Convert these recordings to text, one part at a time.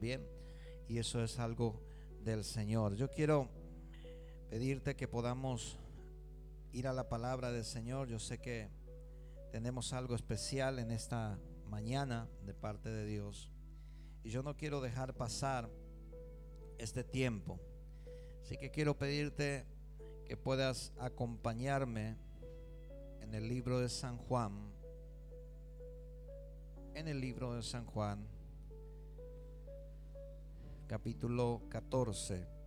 bien, y eso es algo del Señor. Yo quiero pedirte que podamos ir a la palabra del Señor. Yo sé que tenemos algo especial en esta mañana de parte de Dios, y yo no quiero dejar pasar este tiempo. Así que quiero pedirte que puedas acompañarme en el libro de San Juan. En el libro de San Juan, capítulo 14.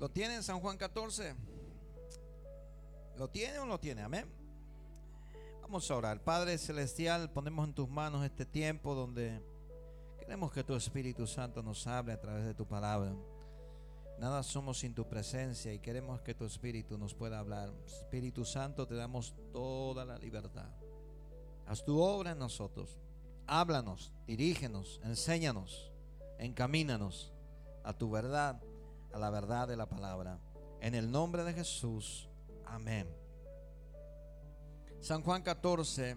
¿Lo tienen, San Juan 14? ¿Lo tiene o no lo tiene? Amén. Vamos a orar. Padre Celestial, ponemos en tus manos este tiempo donde queremos que tu Espíritu Santo nos hable a través de tu palabra. Nada somos sin tu presencia y queremos que tu Espíritu nos pueda hablar. Espíritu Santo, te damos toda la libertad. Haz tu obra en nosotros. Háblanos, dirígenos, enséñanos, encamínanos a tu verdad, a la verdad de la palabra, en el nombre de Jesús, amén. San Juan 14,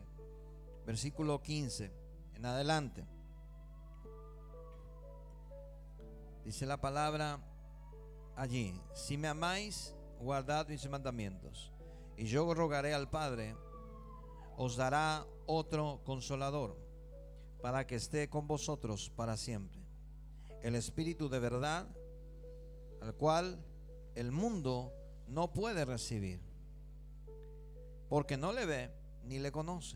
versículo 15 en adelante, dice la palabra allí: si me amáis, guardad mis mandamientos, y yo rogaré al Padre, os dará otro consolador, para que esté con vosotros para siempre, el Espíritu de verdad, al cual el mundo no puede recibir, porque no le ve ni le conoce.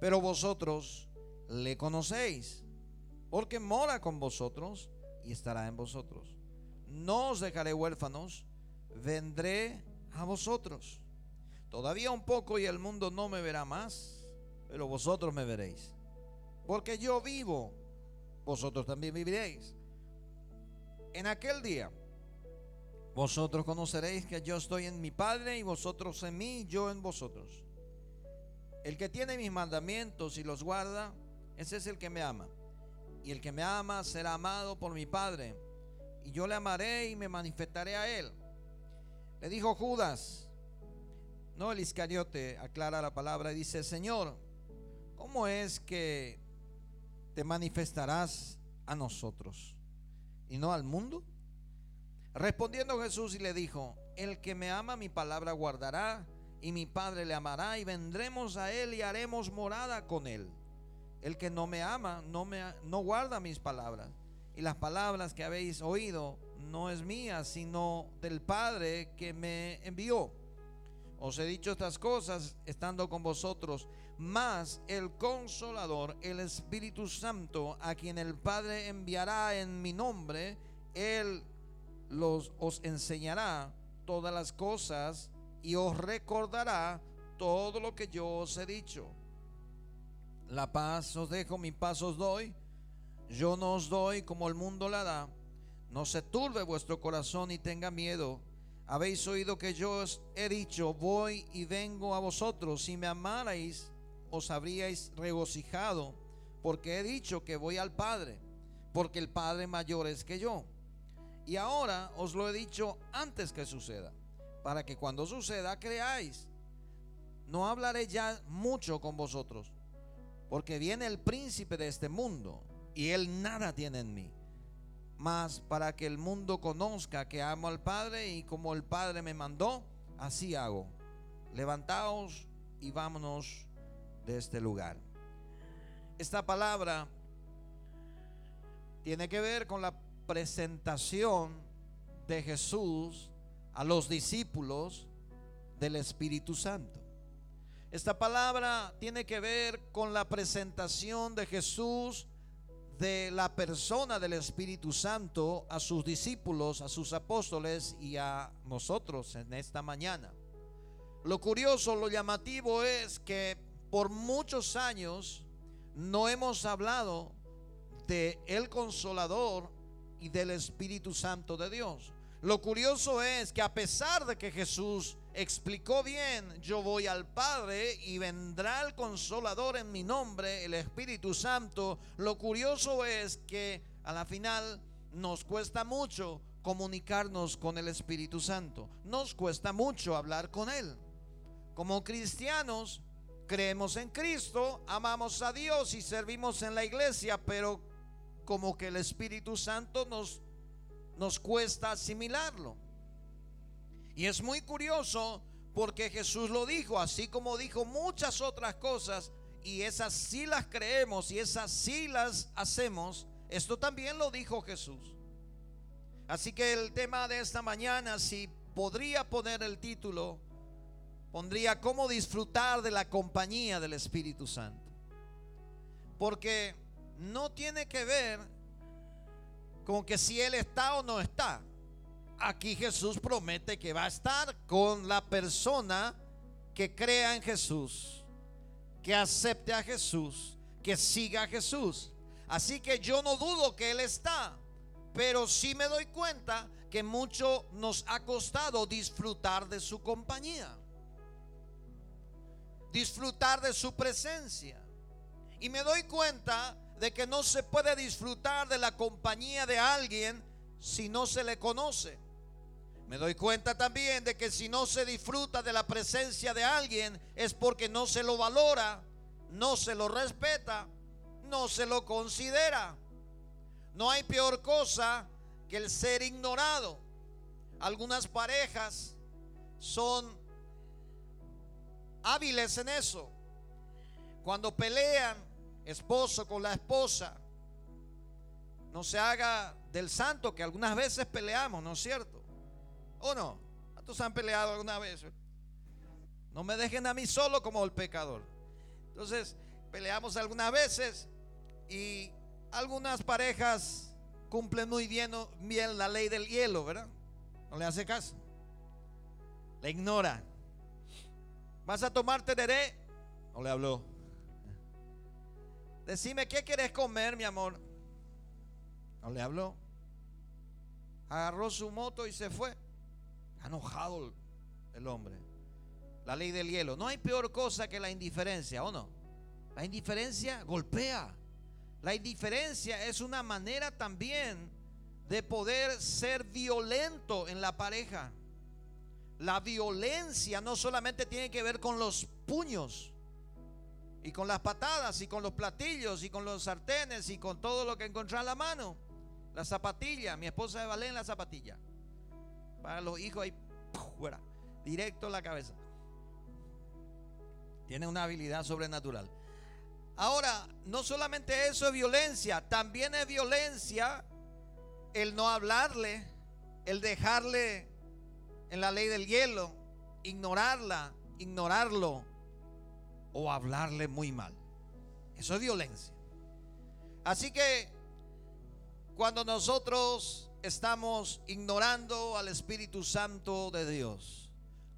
Pero vosotros le conocéis, porque mora con vosotros y estará en vosotros. No os dejaré huérfanos, vendré a vosotros. Todavía un poco y el mundo no me verá más, pero vosotros me veréis, porque yo vivo, vosotros también viviréis. En aquel día vosotros conoceréis que yo estoy en mi Padre, y vosotros en mí, yo en vosotros. El que tiene mis mandamientos y los guarda, ese es el que me ama. Y el que me ama será amado por mi Padre, y yo le amaré y me manifestaré a él. Le dijo Judas, no el Iscariote, aclara la palabra, y dice: Señor, ¿cómo es que te manifestarás a nosotros y no al mundo? Respondiendo Jesús y le dijo: el que me ama, mi palabra guardará, y mi Padre le amará, y vendremos a él y haremos morada con él. El que no me ama no guarda mis palabras, y las palabras que habéis oído no es mía, sino del Padre que me envió. Os he dicho estas cosas estando con vosotros, mas el Consolador, el Espíritu Santo, a quien el Padre enviará en mi nombre, él os enseñará todas las cosas y os recordará todo lo que yo os he dicho. La paz os dejo, mi paz os doy. Yo no os doy como el mundo la da. No se turbe vuestro corazón y tenga miedo. Habéis oído que yo os he dicho: voy y vengo a vosotros. Si me amarais, os habríais regocijado, porque he dicho que voy al Padre, porque el Padre mayor es que yo. Y ahora os lo he dicho antes que suceda, para que cuando suceda creáis. No hablaré ya mucho con vosotros, porque viene el príncipe de este mundo, y él nada tiene en mí, mas para que el mundo conozca que amo al Padre, y como el Padre me mandó, así hago. Levantaos y vámonos de este lugar. Esta palabra tiene que ver con la presentación de Jesús a los discípulos del Espíritu Santo. Esta palabra tiene que ver con la presentación de Jesús, de la persona del Espíritu Santo, a sus discípulos, a sus apóstoles y a nosotros en esta mañana. Lo curioso, lo llamativo es que por muchos años no hemos hablado de el Consolador y del Espíritu Santo de Dios. Lo curioso es que a pesar de que Jesús explicó bien, yo voy al Padre y vendrá el Consolador en mi nombre, el Espíritu Santo, lo curioso es que a la final nos cuesta mucho comunicarnos con el Espíritu Santo, nos cuesta mucho hablar con Él. Como cristianos creemos en Cristo, amamos a Dios y servimos en la iglesia, pero como que el Espíritu Santo nos cuesta asimilarlo. Y es muy curioso porque Jesús lo dijo, así como dijo muchas otras cosas, y esas sí las creemos y esas sí las hacemos. Esto también lo dijo Jesús. Así que el tema de esta mañana, si podría poner el título, pondría cómo disfrutar de la compañía del Espíritu Santo. Porque no tiene que ver con que si Él está o no está. Aquí Jesús promete que va a estar con la persona que crea en Jesús, que acepte a Jesús, que siga a Jesús. Así que yo no dudo que Él está, pero sí me doy cuenta que mucho nos ha costado disfrutar de su compañía, disfrutar de su presencia. Y me doy cuenta de que no se puede disfrutar de la compañía de alguien si no se le conoce. Me doy cuenta también de que si no se disfruta de la presencia de alguien es porque no se lo valora, no se lo respeta, no se lo considera. No hay peor cosa que el ser ignorado. Algunas parejas son hábiles en eso. Cuando pelean esposo con la esposa, no se haga del santo que algunas veces peleamos, ¿no es cierto? ¿O no? ¿Cuántos han peleado alguna vez? No me dejen a mí solo como el pecador. Entonces peleamos algunas veces, y algunas parejas cumplen muy bien la ley del hielo, ¿verdad? No le hace caso, le ignora. ¿Vas a tomar tereré? No le habló. Decime, ¿qué quieres comer, mi amor? No le habló. Agarró su moto y se fue. Enojado el hombre. La ley del hielo. No hay peor cosa que la indiferencia, ¿o no? La indiferencia golpea. La indiferencia es una manera también de poder ser violento en la pareja. La violencia no solamente tiene que ver con los puños y con las patadas y con los platillos y con los sartenes y con todo lo que encontrás a la mano. La zapatilla, mi esposa de ballet en la zapatilla. Para los hijos ahí, fuera, directo en la cabeza. Tiene una habilidad sobrenatural. Ahora, no solamente eso es violencia, también es violencia el no hablarle, el dejarle en la ley del hielo, ignorarla, ignorarlo o hablarle muy mal. Eso es violencia. Así que cuando nosotros estamos ignorando al Espíritu Santo de Dios,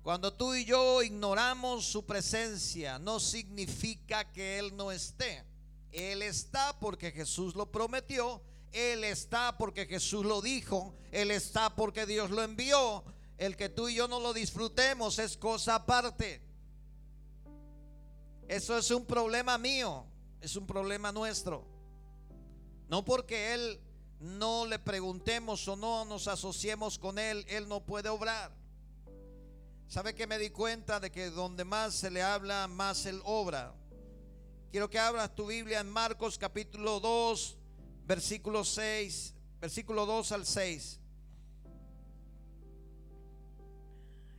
cuando tú y yo ignoramos su presencia, no significa que Él no esté. Él está porque Jesús lo prometió. Él está porque Jesús lo dijo. Él está porque Dios lo envió. El que tú y yo no lo disfrutemos es cosa aparte. Eso es un problema mío, es un problema nuestro. No porque Él no le preguntemos o no nos asociemos con Él, Él no puede obrar. ¿Sabe que me di cuenta de que donde más se le habla, más Él obra? Quiero que abras tu Biblia en Marcos capítulo 2, versículo 6, versículo 2 al 6.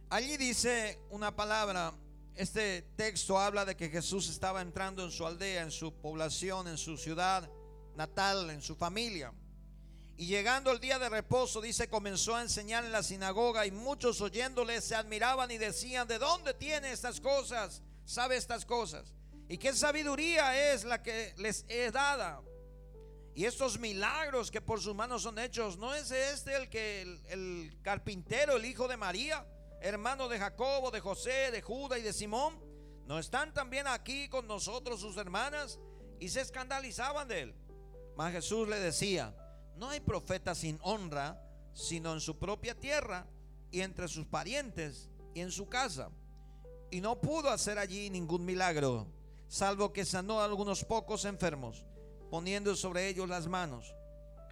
Allí dice una palabra, este texto habla de que Jesús estaba entrando en su aldea, en su población, en su ciudad natal, en su familia. Y llegando el día de reposo, dice, comenzó a enseñar en la sinagoga, y muchos oyéndole se admiraban y decían, ¿de dónde tiene estas cosas? ¿Sabe estas cosas? ¿Y qué sabiduría es la que les he dada? Y estos milagros que por sus manos son hechos, ¿no es este el carpintero, el hijo de María, hermano de Jacobo, de José, de Judas y de Simón? ¿No están también aquí con nosotros sus hermanas? Y se escandalizaban de él. Mas Jesús le decía, no hay profeta sin honra sino en su propia tierra y entre sus parientes y en su casa. Y no pudo hacer allí ningún milagro, salvo que sanó a algunos pocos enfermos, poniendo sobre ellos las manos.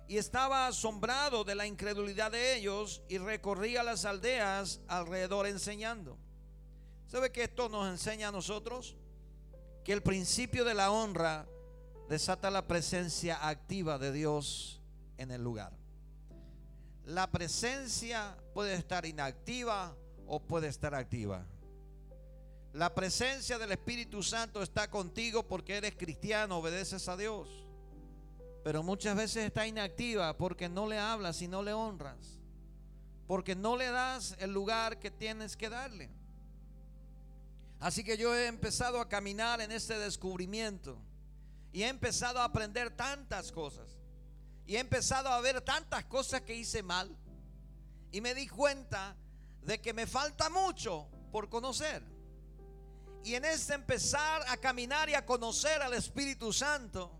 Y estaba asombrado de la incredulidad de ellos y recorría las aldeas alrededor enseñando. ¿Sabe que esto nos enseña a nosotros? Que el principio de la honra desata la presencia activa de Dios en el lugar. La presencia puede estar inactiva o puede estar activa. La presencia del Espíritu Santo está contigo porque eres cristiano, obedeces a Dios. Pero muchas veces está inactiva porque no le hablas y no le honras, porque no le das el lugar que tienes que darle. Así que yo he empezado a caminar en este descubrimiento y he empezado a aprender tantas cosas y he empezado a ver tantas cosas que hice mal, y me di cuenta de que me falta mucho por conocer. Y en este empezar a caminar y a conocer al Espíritu Santo,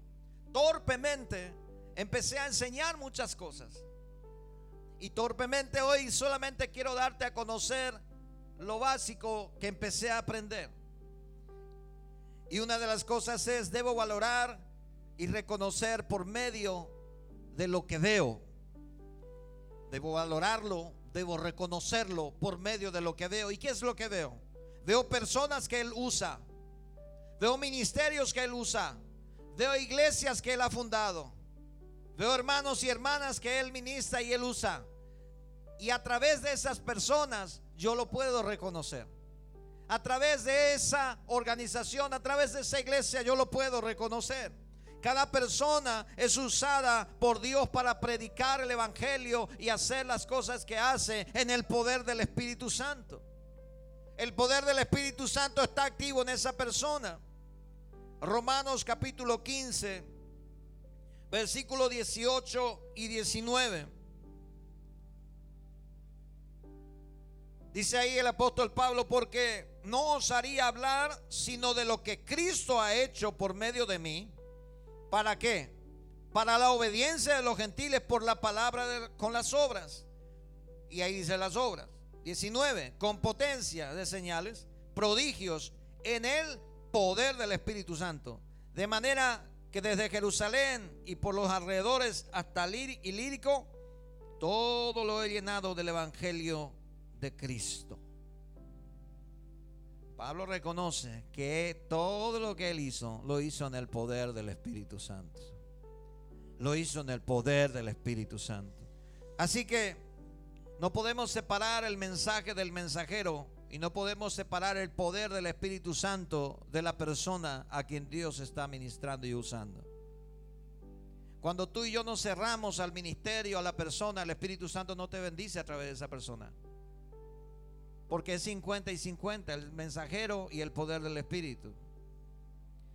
torpemente empecé a enseñar muchas cosas, y torpemente hoy solamente quiero darte a conocer lo básico que empecé a aprender. Y una de las cosas es: debo valorar y reconocer por medio de lo que veo. Debo valorarlo, debo reconocerlo por medio de lo que veo. ¿Y qué es lo que veo? Veo personas que Él usa, veo ministerios que Él usa, veo iglesias que Él ha fundado, veo hermanos y hermanas que Él ministra y Él usa. Y a través de esas personas yo lo puedo reconocer. A través de esa organización, a través de esa iglesia, yo lo puedo reconocer. Cada persona es usada por Dios para predicar el evangelio y hacer las cosas que hace en el poder del Espíritu Santo. El poder del Espíritu Santo está activo en esa persona. Romanos capítulo 15, versículo 18 y 19. Dice ahí el apóstol Pablo: porque no osaría hablar sino de lo que Cristo ha hecho por medio de mí. ¿Para qué? Para la obediencia de los gentiles por la palabra con las obras. Y ahí dice las obras. 19. Con potencia de señales, prodigios en el poder del Espíritu Santo, de manera que desde Jerusalén y por los alrededores hasta Ilírico, todo lo he llenado del evangelio de Cristo. Pablo reconoce que todo lo que él hizo, lo hizo en el poder del Espíritu Santo. Lo hizo en el poder del Espíritu Santo. Así que no podemos separar el mensaje del mensajero, y no podemos separar el poder del Espíritu Santo de la persona a quien Dios está ministrando y usando. Cuando tú y yo nos cerramos al ministerio, a la persona, el Espíritu Santo no te bendice a través de esa persona, porque es 50 y 50, el mensajero y el poder del Espíritu.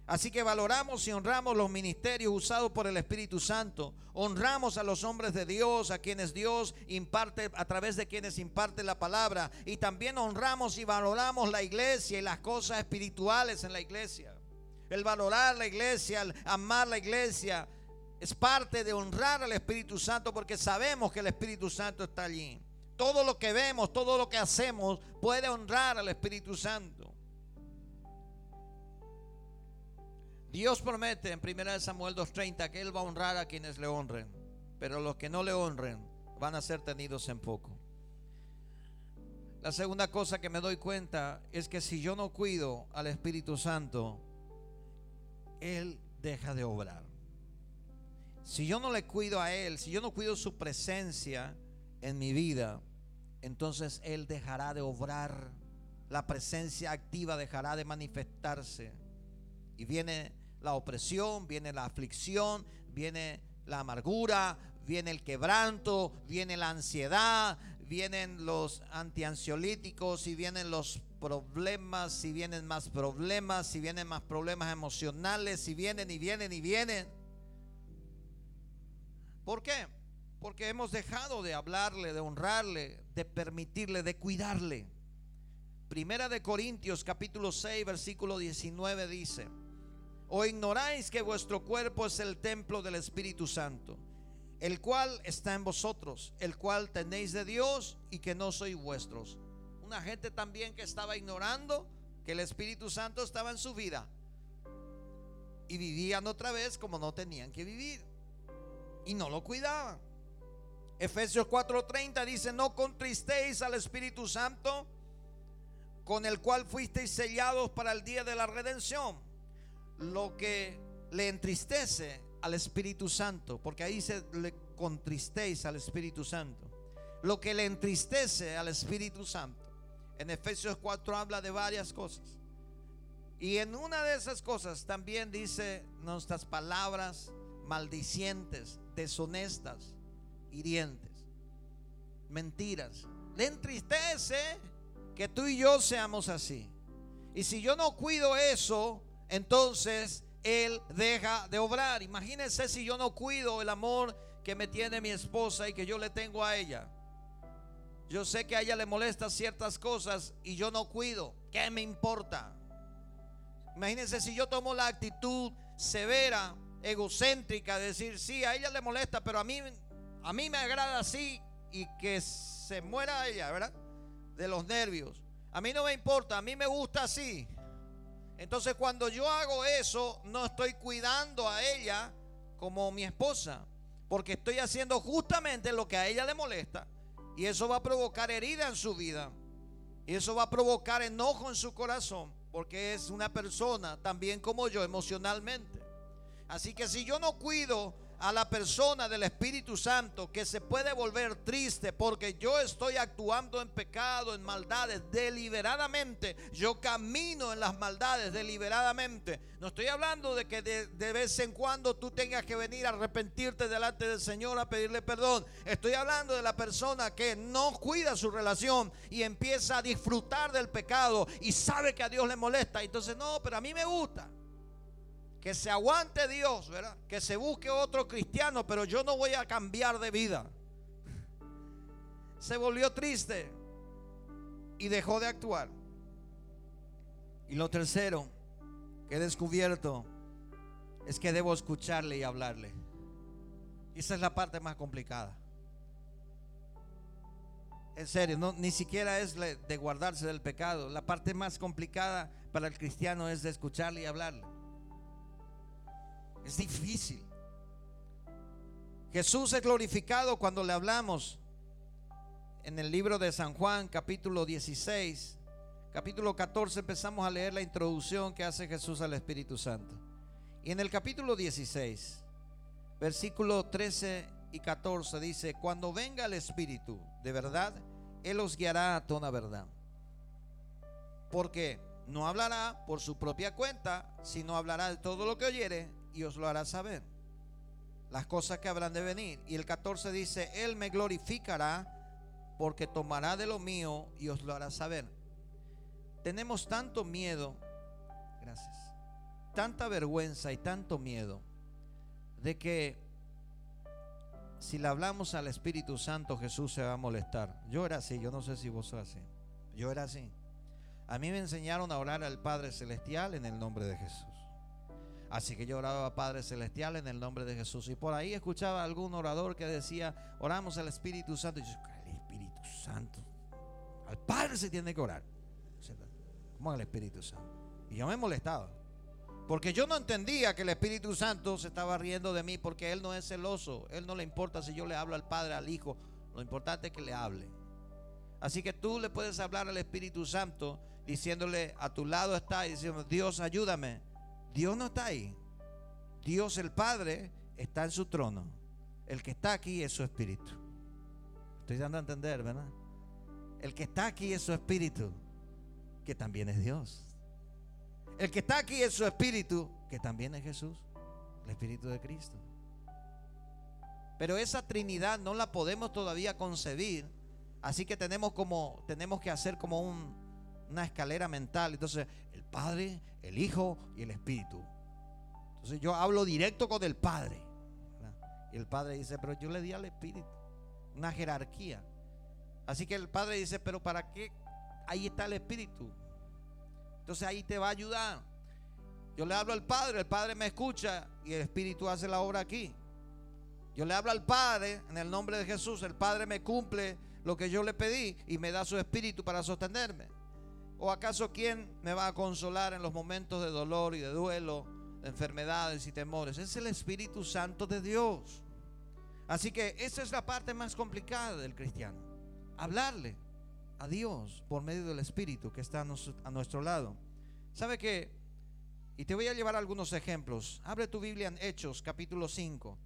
Así que valoramos y honramos los ministerios usados por el Espíritu Santo. Honramos a los hombres de Dios, a quienes Dios imparte, a través de quienes imparte la palabra. Y también honramos y valoramos la iglesia y las cosas espirituales en la iglesia. El valorar la iglesia, el amar la iglesia, es parte de honrar al Espíritu Santo, porque sabemos que el Espíritu Santo está allí. Todo lo que vemos, todo lo que hacemos puede honrar al Espíritu Santo. Dios promete en 1 Samuel 2:30 que Él va a honrar a quienes le honren, pero los que no le honren van a ser tenidos en poco. La segunda cosa que me doy cuenta es que si yo no cuido al Espíritu Santo, Él deja de obrar. Si yo no le cuido a Él, si yo no cuido su presencia en mi vida, entonces Él dejará de obrar. La presencia activa dejará de manifestarse. Y viene la opresión, viene la aflicción, viene la amargura, viene el quebranto, viene la ansiedad, vienen los antiansiolíticos, y vienen los problemas, si vienen más problemas, si vienen más problemas emocionales, si vienen y vienen y vienen. ¿Por qué? Porque hemos dejado de hablarle, de honrarle, de permitirle, de cuidarle. Primera de Corintios capítulo 6 versículo 19 dice: ¿O ignoráis que vuestro cuerpo es el templo del Espíritu Santo, el cual está en vosotros, el cual tenéis de Dios y que no sois vuestros. Una gente también que estaba ignorando que el Espíritu Santo estaba en su vida, y vivían otra vez como no tenían que vivir, y no lo cuidaban. Efesios 4:30 dice: no contristéis al Espíritu Santo, con el cual fuisteis sellados para el día de la redención. Lo que le entristece al Espíritu Santo, porque ahí se le contristéis al Espíritu Santo, lo que le entristece al Espíritu Santo. En Efesios 4 habla de varias cosas, y en una de esas cosas también dice nuestras palabras maldicientes, deshonestas, hirientes, mentiras. Le entristece que tú y yo seamos así, y si yo no cuido eso, entonces Él deja de obrar. Imagínense si yo no cuido el amor que me tiene mi esposa y que yo le tengo a ella. Yo sé que a ella le molesta ciertas cosas y yo no cuido, ¿qué me importa? Imagínense si yo tomo la actitud severa, egocéntrica, de decir: sí, a ella le molesta, pero a mí me agrada así, y que se muera ella, ¿verdad? De los nervios. A mí no me importa, a mí me gusta así. Entonces, cuando yo hago eso, no estoy cuidando a ella como mi esposa, porque estoy haciendo justamente lo que a ella le molesta, y eso va a provocar herida en su vida, y eso va a provocar enojo en su corazón, porque es una persona también como yo emocionalmente. Así que si yo no cuido a la persona del Espíritu Santo, que se puede volver triste porque yo estoy actuando en pecado, en maldades deliberadamente, yo camino en las maldades deliberadamente. No estoy hablando de que de vez en cuando tú tengas que venir a arrepentirte delante del Señor a pedirle perdón. Estoy hablando de la persona que no cuida su relación y empieza a disfrutar del pecado y sabe que a Dios le molesta. Entonces, no, pero a mí me gusta. Que se aguante Dios, ¿verdad? Que se busque otro cristiano, pero yo no voy a cambiar de vida. Se volvió triste y dejó de actuar. Y lo tercero que he descubierto es que debo escucharle y hablarle. Esa es la parte más complicada. En serio, no, ni siquiera es de guardarse del pecado. La parte más complicada para el cristiano es de escucharle y hablarle. Es difícil. Jesús es glorificado cuando le hablamos. En el libro de San Juan, capítulo 16, capítulo 14, empezamos a leer la introducción que hace Jesús al Espíritu Santo. Y en el capítulo 16, versículo 13 y 14 dice: cuando venga el Espíritu de verdad, Él os guiará a toda verdad, porque no hablará por su propia cuenta, sino hablará de todo lo que oyere, y os lo hará saber, las cosas que habrán de venir. Y el 14 dice: Él me glorificará, porque tomará de lo mío y os lo hará saber. Tenemos tanto miedo, gracias, tanta vergüenza y tanto miedo de que si le hablamos al Espíritu Santo, Jesús se va a molestar. Yo era así, yo no sé si vos sos así. Yo era así. A mí me enseñaron a orar al Padre Celestial en el nombre de Jesús. Así que yo oraba: Padre Celestial, en el nombre de Jesús. Y por ahí escuchaba algún orador que decía: oramos al Espíritu Santo. Y yo: al Espíritu Santo, al Padre se tiene que orar, ¿cómo al Espíritu Santo? Y yo me molestaba, porque yo no entendía que el Espíritu Santo se estaba riendo de mí, porque Él no es celoso. Él no le importa si yo le hablo al Padre, al Hijo, lo importante es que le hable. Así que tú le puedes hablar al Espíritu Santo diciéndole: a tu lado está, y diciendo: Dios, ayúdame. Dios no está ahí. Dios el Padre está en su trono. El que está aquí es su Espíritu. Estoy dando a entender, ¿verdad? El que está aquí es su Espíritu, que también es Dios. El que está aquí es su Espíritu, que también es Jesús, el Espíritu de Cristo. Pero esa Trinidad no la podemos todavía concebir. Así que tenemos que hacer como una escalera mental. Entonces, el Padre, el Hijo y el Espíritu. Entonces yo hablo directo con el Padre, ¿verdad? Y el Padre dice: pero yo le di al Espíritu. Una jerarquía. Así que el Padre dice: pero ¿para qué? Ahí está el Espíritu. Entonces ahí te va a ayudar. Yo le hablo al Padre, el Padre me escucha, y el Espíritu hace la obra aquí. Yo le hablo al Padre en el nombre de Jesús. El Padre me cumple lo que yo le pedí y me da su espíritu para sostenerme. ¿O acaso quién me va a consolar en los momentos de dolor y de duelo, de enfermedades y temores? Es el Espíritu Santo de Dios. Así que esa es la parte más complicada del cristiano, hablarle a Dios por medio del Espíritu que está a nuestro lado. ¿Sabe qué? Y te voy a llevar algunos ejemplos. Abre tu Biblia en Hechos capítulo 5.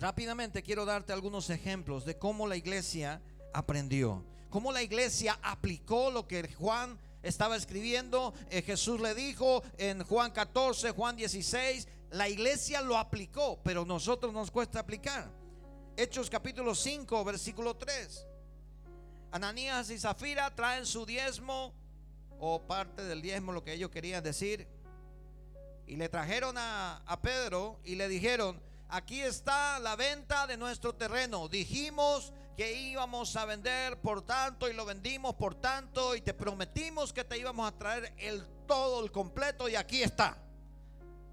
Rápidamente quiero darte algunos ejemplos de cómo la iglesia aprendió, cómo la iglesia aplicó lo que Juan estaba escribiendo. Jesús le dijo en Juan 14, Juan 16, la iglesia lo aplicó, pero nosotros nos cuesta aplicar. Hechos capítulo 5 versículo 3. Ananías y Zafira traen su diezmo o parte del diezmo, lo que ellos querían decir, y le trajeron a Pedro y le dijeron: aquí está la venta de nuestro terreno, dijimos que íbamos a vender por tanto y lo vendimos por tanto, y te prometimos que te íbamos a traer el todo, el completo, y aquí está.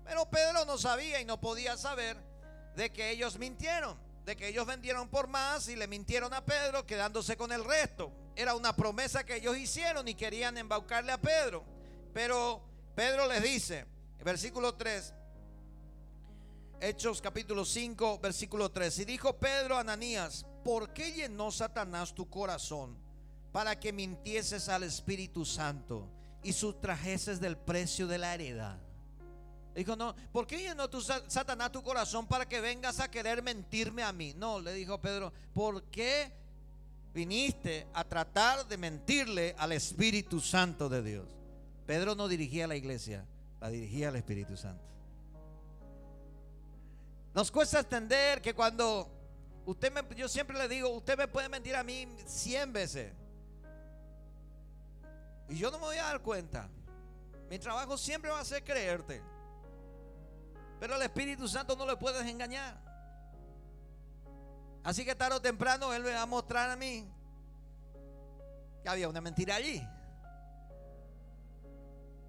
Pero Pedro no sabía y no podía saber de que ellos mintieron, de que ellos vendieron por más y le mintieron a Pedro quedándose con el resto. Era una promesa que ellos hicieron y querían embaucarle a Pedro. Pero Pedro les dice, versículo 3, Hechos capítulo 5 versículo 3. Y dijo Pedro a Ananías: ¿por qué llenó Satanás tu corazón para que mintieses al Espíritu Santo y sustrajeses del precio de la heredad? Dijo: no, ¿por qué llenó Satanás tu corazón para que vengas a querer mentirme a mí? No, le dijo Pedro, ¿por qué viniste a tratar de mentirle al Espíritu Santo de Dios? Pedro no dirigía a la iglesia, la dirigía al Espíritu Santo. Nos cuesta entender que cuando yo siempre le digo, usted me puede mentir a mí 100 veces y yo no me voy a dar cuenta. Mi trabajo siempre va a ser creerte, pero al Espíritu Santo no le puedes engañar. Así que tarde o temprano Él me va a mostrar a mí que había una mentira allí.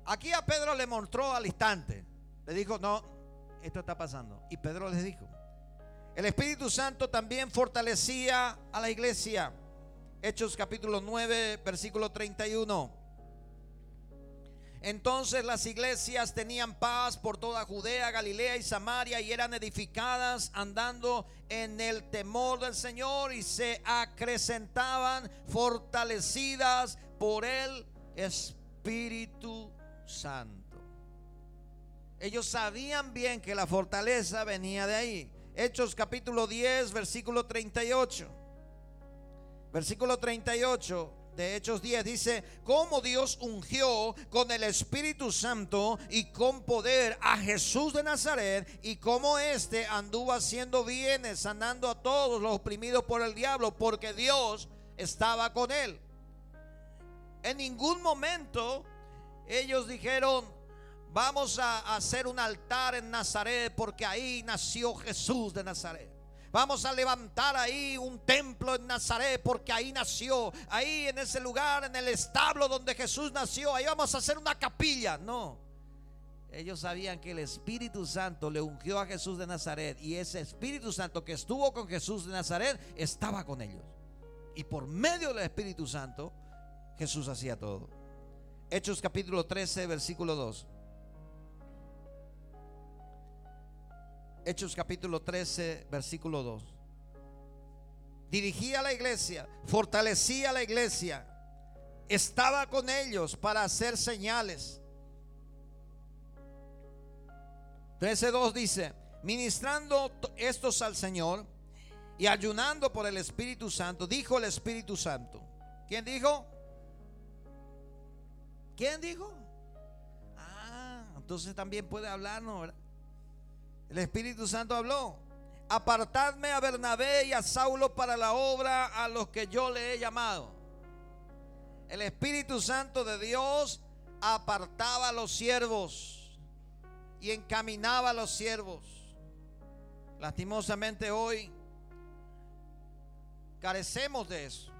Aquí a Pedro le mostró al instante, le dijo: no, esto está pasando. Y Pedro les dijo. El Espíritu Santo también fortalecía a la iglesia. Hechos capítulo 9 versículo 31. Entonces las iglesias tenían paz por toda Judea, Galilea y Samaria, y eran edificadas andando en el temor del Señor, y se acrecentaban, fortalecidas por el Espíritu Santo. Ellos sabían bien que la fortaleza venía de ahí. Hechos capítulo 10 versículo 38. Versículo 38 de Hechos 10 dice: como Dios ungió con el Espíritu Santo y con poder a Jesús de Nazaret, y como éste anduvo haciendo bienes, sanando a todos los oprimidos por el diablo, porque Dios estaba con él. En ningún momento ellos dijeron: vamos a hacer un altar en Nazaret porque ahí nació Jesús de Nazaret. Vamos a levantar ahí un templo en Nazaret porque ahí nació. Ahí en ese lugar, en el establo donde Jesús nació, ahí vamos a hacer una capilla. No, ellos sabían que el Espíritu Santo le ungió a Jesús de Nazaret, y ese Espíritu Santo que estuvo con Jesús de Nazaret estaba con ellos, y por medio del Espíritu Santo Jesús hacía todo. Hechos capítulo 13 versículo 2. Hechos capítulo 13 versículo 2. Dirigía a la iglesia, fortalecía a la iglesia, estaba con ellos para hacer señales. 13:2 dice: ministrando estos al Señor y ayunando por el Espíritu Santo, dijo el Espíritu Santo. ¿Quién dijo? ¿Quién dijo? Ah, entonces también puede hablarnos, ¿verdad? El Espíritu Santo habló: apartadme a Bernabé y a Saulo para la obra a los que yo le he llamado. El Espíritu Santo de Dios apartaba a los siervos y encaminaba a los siervos. Lastimosamente hoy carecemos de eso.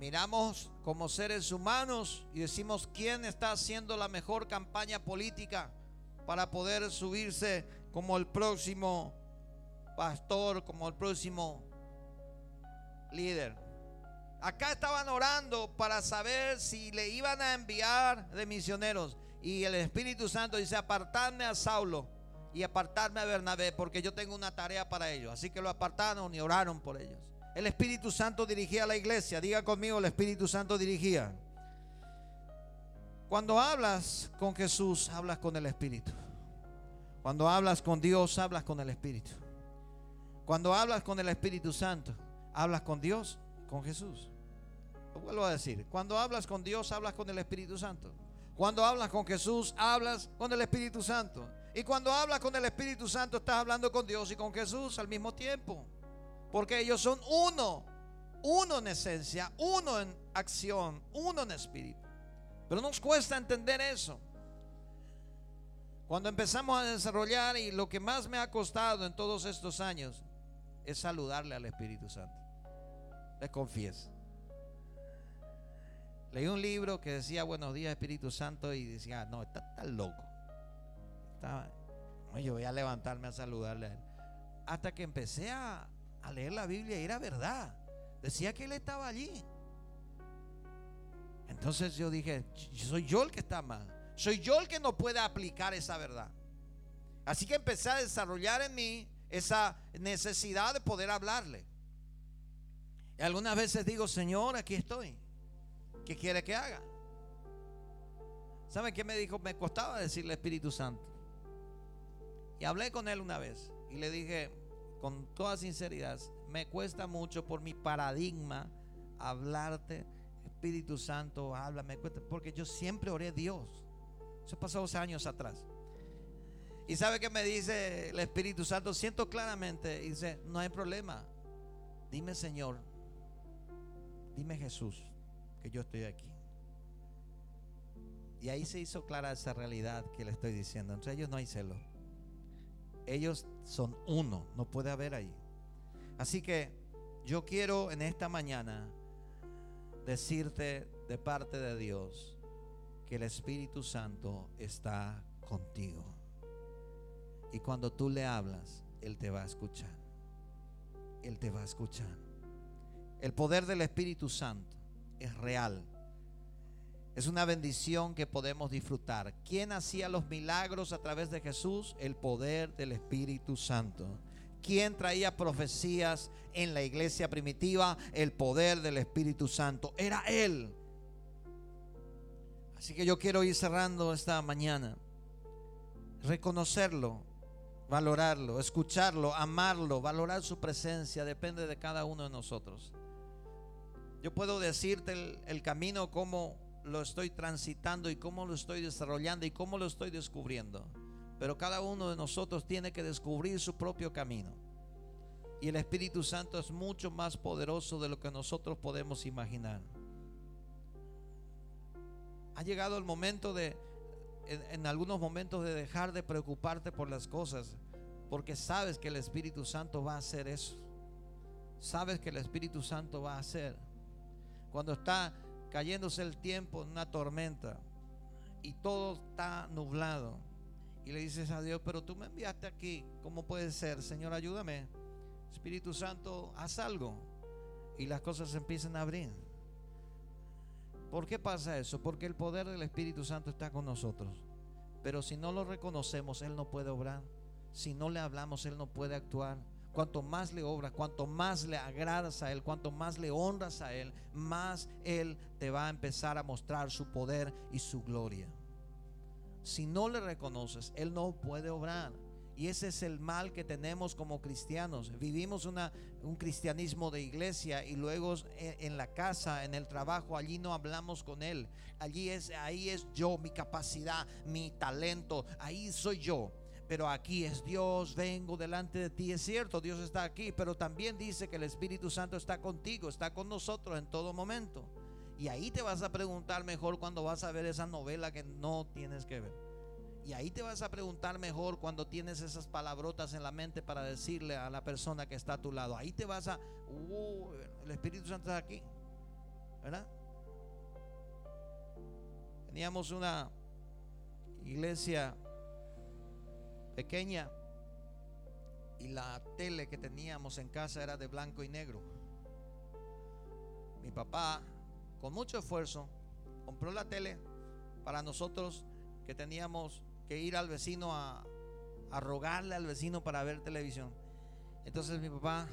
Miramos como seres humanos y decimos: ¿quién está haciendo la mejor campaña política para poder subirse como el próximo pastor, como el próximo líder. Acá estaban orando para saber si le iban a enviar de misioneros. Y el Espíritu Santo dice: apartadme a Saulo y apartadme a Bernabé, porque yo tengo una tarea para ellos. Así que lo apartaron y oraron por ellos. El Espíritu Santo dirigía a la iglesia. Diga conmigo: el Espíritu Santo dirigía. Cuando hablas con Jesús, hablas con el Espíritu. Cuando hablas con Dios, hablas con el Espíritu. Cuando hablas con el Espíritu Santo, hablas con Dios, con Jesús. Lo vuelvo a decir: cuando hablas con Dios, hablas con el Espíritu Santo. Cuando hablas con Jesús, hablas con el Espíritu Santo. Y cuando hablas con el Espíritu Santo, estás hablando con Dios y con Jesús al mismo tiempo, porque ellos son uno. Uno en esencia, uno en acción, uno en espíritu. Pero nos cuesta entender eso. Cuando empezamos a desarrollar, y lo que más me ha costado en todos estos años es saludarle al Espíritu Santo. Les confieso, leí un libro que decía: buenos días, Espíritu Santo. Y decía: no, está tan loco. Yo voy a levantarme a saludarle a él. Hasta que empecé a leer la Biblia, y era verdad. Decía que él estaba allí. Entonces yo dije: soy yo el que está mal, soy yo el que no puede aplicar esa verdad. Así que empecé a desarrollar en mí esa necesidad de poder hablarle. Y algunas veces digo: Señor, aquí estoy, ¿qué quiere que haga? ¿Saben qué me dijo? Me costaba decirle Espíritu Santo. Y hablé con él una vez y le dije con toda sinceridad: me cuesta mucho por mi paradigma hablarte, Espíritu Santo, háblame, porque yo siempre oré a Dios. Eso pasó 2 años atrás. Y sabe que me dice el Espíritu Santo, siento claramente, y dice: no hay problema, dime Señor, dime Jesús, que yo estoy aquí. Y ahí se hizo clara esa realidad que le estoy diciendo. Entre ellos no hay celo, ellos son uno, no puede haber ahí. Así que yo quiero en esta mañana decirte de parte de Dios que el Espíritu Santo está contigo, y cuando tú le hablas, él te va a escuchar. Él te va a escuchar. El poder del Espíritu Santo es real. Es una bendición que podemos disfrutar. ¿Quién hacía los milagros a través de Jesús? El poder del Espíritu Santo. ¿Quién traía profecías en la iglesia primitiva? El poder del Espíritu Santo. Era él. Así que yo quiero ir cerrando esta mañana. Reconocerlo, valorarlo, escucharlo, amarlo, valorar su presencia. Depende de cada uno de nosotros. Yo puedo decirte el camino, cómo lo estoy transitando y cómo lo estoy desarrollando y cómo lo estoy descubriendo. Pero cada uno de nosotros tiene que descubrir su propio camino. Y el Espíritu Santo es mucho más poderoso de lo que nosotros podemos imaginar. Ha llegado el momento de, en algunos momentos, de dejar de preocuparte por las cosas, porque sabes que el Espíritu Santo va a hacer eso. Sabes que el Espíritu Santo va a hacer. Cuando está cayéndose el tiempo en una tormenta y todo está nublado, y le dices a Dios: pero tú me enviaste aquí, ¿cómo puede ser? Señor, ayúdame. Espíritu Santo, haz algo. Y las cosas se empiezan a abrir. ¿Por qué pasa eso? Porque el poder del Espíritu Santo está con nosotros. Pero si no lo reconocemos, él no puede obrar. Si no le hablamos, él no puede actuar. Cuanto más le obras, cuanto más le agradas a él, cuanto más le honras a él, más él te va a empezar a mostrar su poder y su gloria. Si no le reconoces, él no puede obrar. Y ese es el mal que tenemos como cristianos. Vivimos un cristianismo de iglesia, y luego en la casa, en el trabajo, allí no hablamos con él. Ahí es yo, mi capacidad, mi talento, ahí soy yo. Pero aquí es Dios, vengo delante de ti. Es cierto, Dios está aquí, pero también dice que el Espíritu Santo está contigo, está con nosotros en todo momento. Y ahí te vas a preguntar mejor cuando vas a ver esa novela que no tienes que ver. Y ahí te vas a preguntar mejor cuando tienes esas palabrotas en la mente para decirle a la persona que está a tu lado. Ahí te vas a... el Espíritu Santo está aquí, ¿verdad? Teníamos una iglesia pequeña y la tele que teníamos en casa era de blanco y negro. Mi papá, con mucho esfuerzo, compró la tele para nosotros, que teníamos que ir al vecino a rogarle al vecino para ver televisión. Entonces mi papá,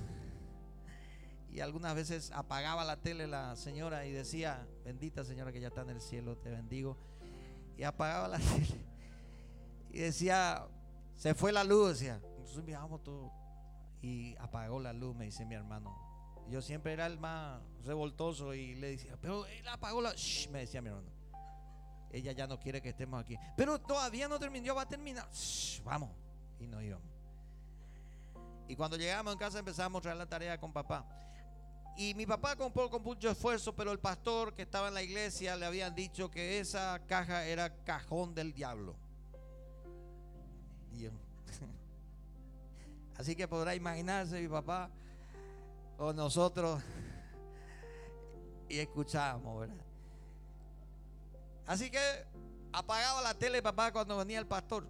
y algunas veces apagaba la tele la señora y decía: bendita señora que ya está en el cielo, te bendigo. Y apagaba la tele y decía: se fue la luz, decía. Entonces viajamos todo y apagó la luz, me dice mi hermano. Yo siempre era el más revoltoso y le decía: pero él apagó la luz, me decía mi hermano. Ella ya no quiere que estemos aquí. Pero todavía no terminó, va a terminar. Shh, vamos. Y nos íbamos. Y cuando llegábamos en casa empezamos a traer la tarea con papá. Y mi papá compró con mucho esfuerzo, pero el pastor que estaba en la iglesia le habían dicho que esa caja era cajón del diablo. Y yo. Así que podrá imaginarse mi papá o nosotros. Y escuchábamos, ¿verdad? Así que apagaba la tele papá cuando venía el pastor.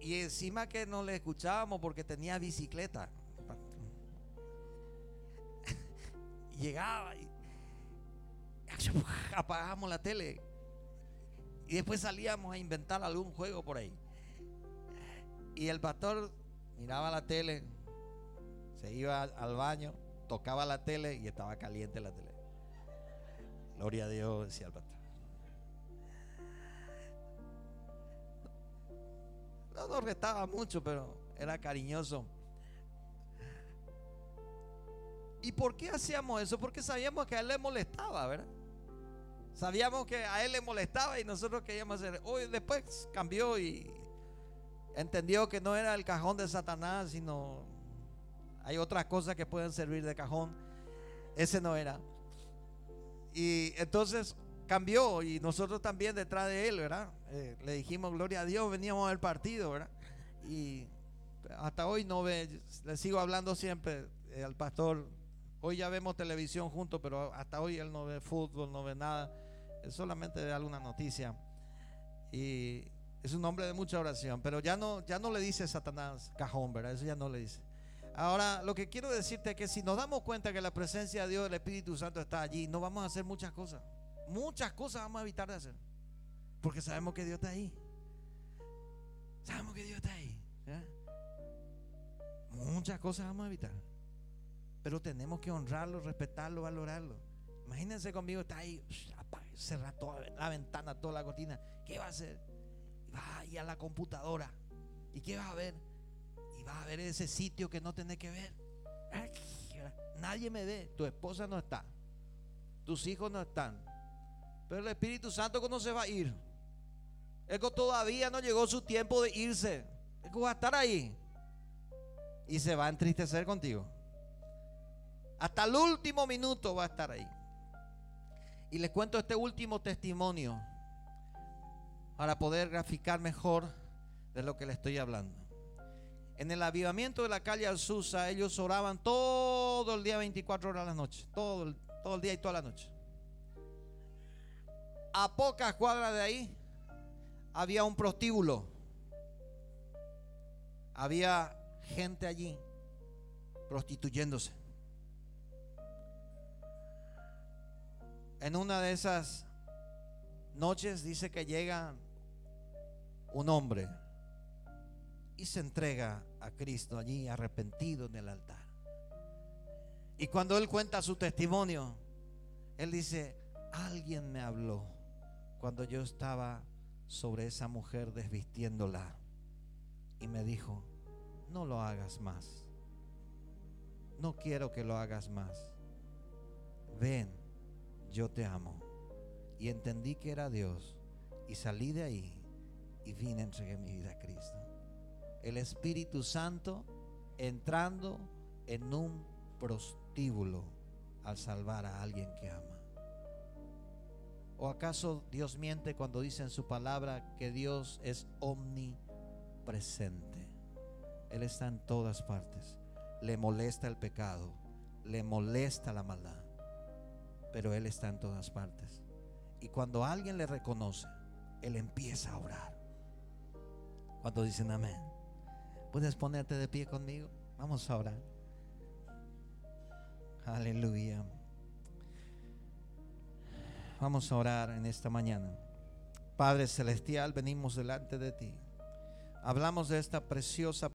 Y encima que no le escuchábamos porque tenía bicicleta. Llegaba y apagábamos la tele. Y después salíamos a inventar algún juego por ahí. Y el pastor miraba la tele, se iba al baño, tocaba la tele y estaba caliente la tele. Gloria a Dios, decía el pastor. No nos restaba mucho, pero era cariñoso. ¿Y por qué hacíamos eso? Porque sabíamos que a él le molestaba, ¿verdad? Sabíamos que a él le molestaba y nosotros queríamos hacer. Hoy después cambió y entendió que no era el cajón de Satanás, sino hay otras cosas que pueden servir de cajón. Ese no era. Y entonces cambió y nosotros también detrás de él, ¿verdad? Le dijimos gloria a Dios, veníamos al partido, ¿verdad? Y hasta hoy no ve, le sigo hablando siempre al pastor. Hoy ya vemos televisión juntos, pero hasta hoy él no ve fútbol, no ve nada, él solamente ve alguna noticia. Y es un hombre de mucha oración, pero ya no le dice Satanás cajón, ¿verdad? Eso ya no le dice. Ahora, lo que quiero decirte es que si nos damos cuenta que la presencia de Dios, el Espíritu Santo está allí, no vamos a hacer muchas cosas. Muchas cosas vamos a evitar de hacer. Porque sabemos que Dios está ahí. Sabemos que Dios está ahí. ¿Eh? Muchas cosas vamos a evitar. Pero tenemos que honrarlo, respetarlo, valorarlo. Imagínense conmigo, está ahí, cerrar toda la ventana, toda la cortina. ¿Qué va a hacer? Va a ir a la computadora. ¿Y qué vas a ver? Vas a ver ese sitio que no tenés que ver. Nadie me ve. Tu esposa no está, tus hijos no están, pero el Espíritu Santo no se va a ir. Es que todavía no llegó su tiempo de irse. Es que va a estar ahí y se va a entristecer contigo. Hasta el último minuto va a estar ahí. Y les cuento este último testimonio para poder graficar mejor de lo que les estoy hablando. En el avivamiento de la calle Azusa, ellos oraban todo el día, 24 horas a la noche, todo el día y toda la noche. A pocas cuadras de ahí había un prostíbulo. Había gente allí prostituyéndose. En una de esas noches dice que llega un hombre y se entrega a Cristo allí arrepentido en el altar. Y cuando él cuenta su testimonio, él dice: alguien me habló cuando yo estaba sobre esa mujer desvistiéndola y me dijo: no lo hagas más, no quiero que lo hagas más, ven, yo te amo. Y entendí que era Dios y salí de ahí y vine, entregué mi vida a Cristo. El Espíritu Santo entrando en un prostíbulo al salvar a alguien que ama. ¿O acaso Dios miente cuando dice en su palabra que Dios es omnipresente? Él está en todas partes. Le molesta el pecado, le molesta la maldad, pero Él está en todas partes. Y cuando alguien le reconoce, Él empieza a orar. ¿Cuántos dicen amén? ¿Puedes ponerte de pie conmigo? Vamos a orar. Aleluya. Vamos a orar en esta mañana. Padre celestial, venimos delante de ti. Hablamos de esta preciosa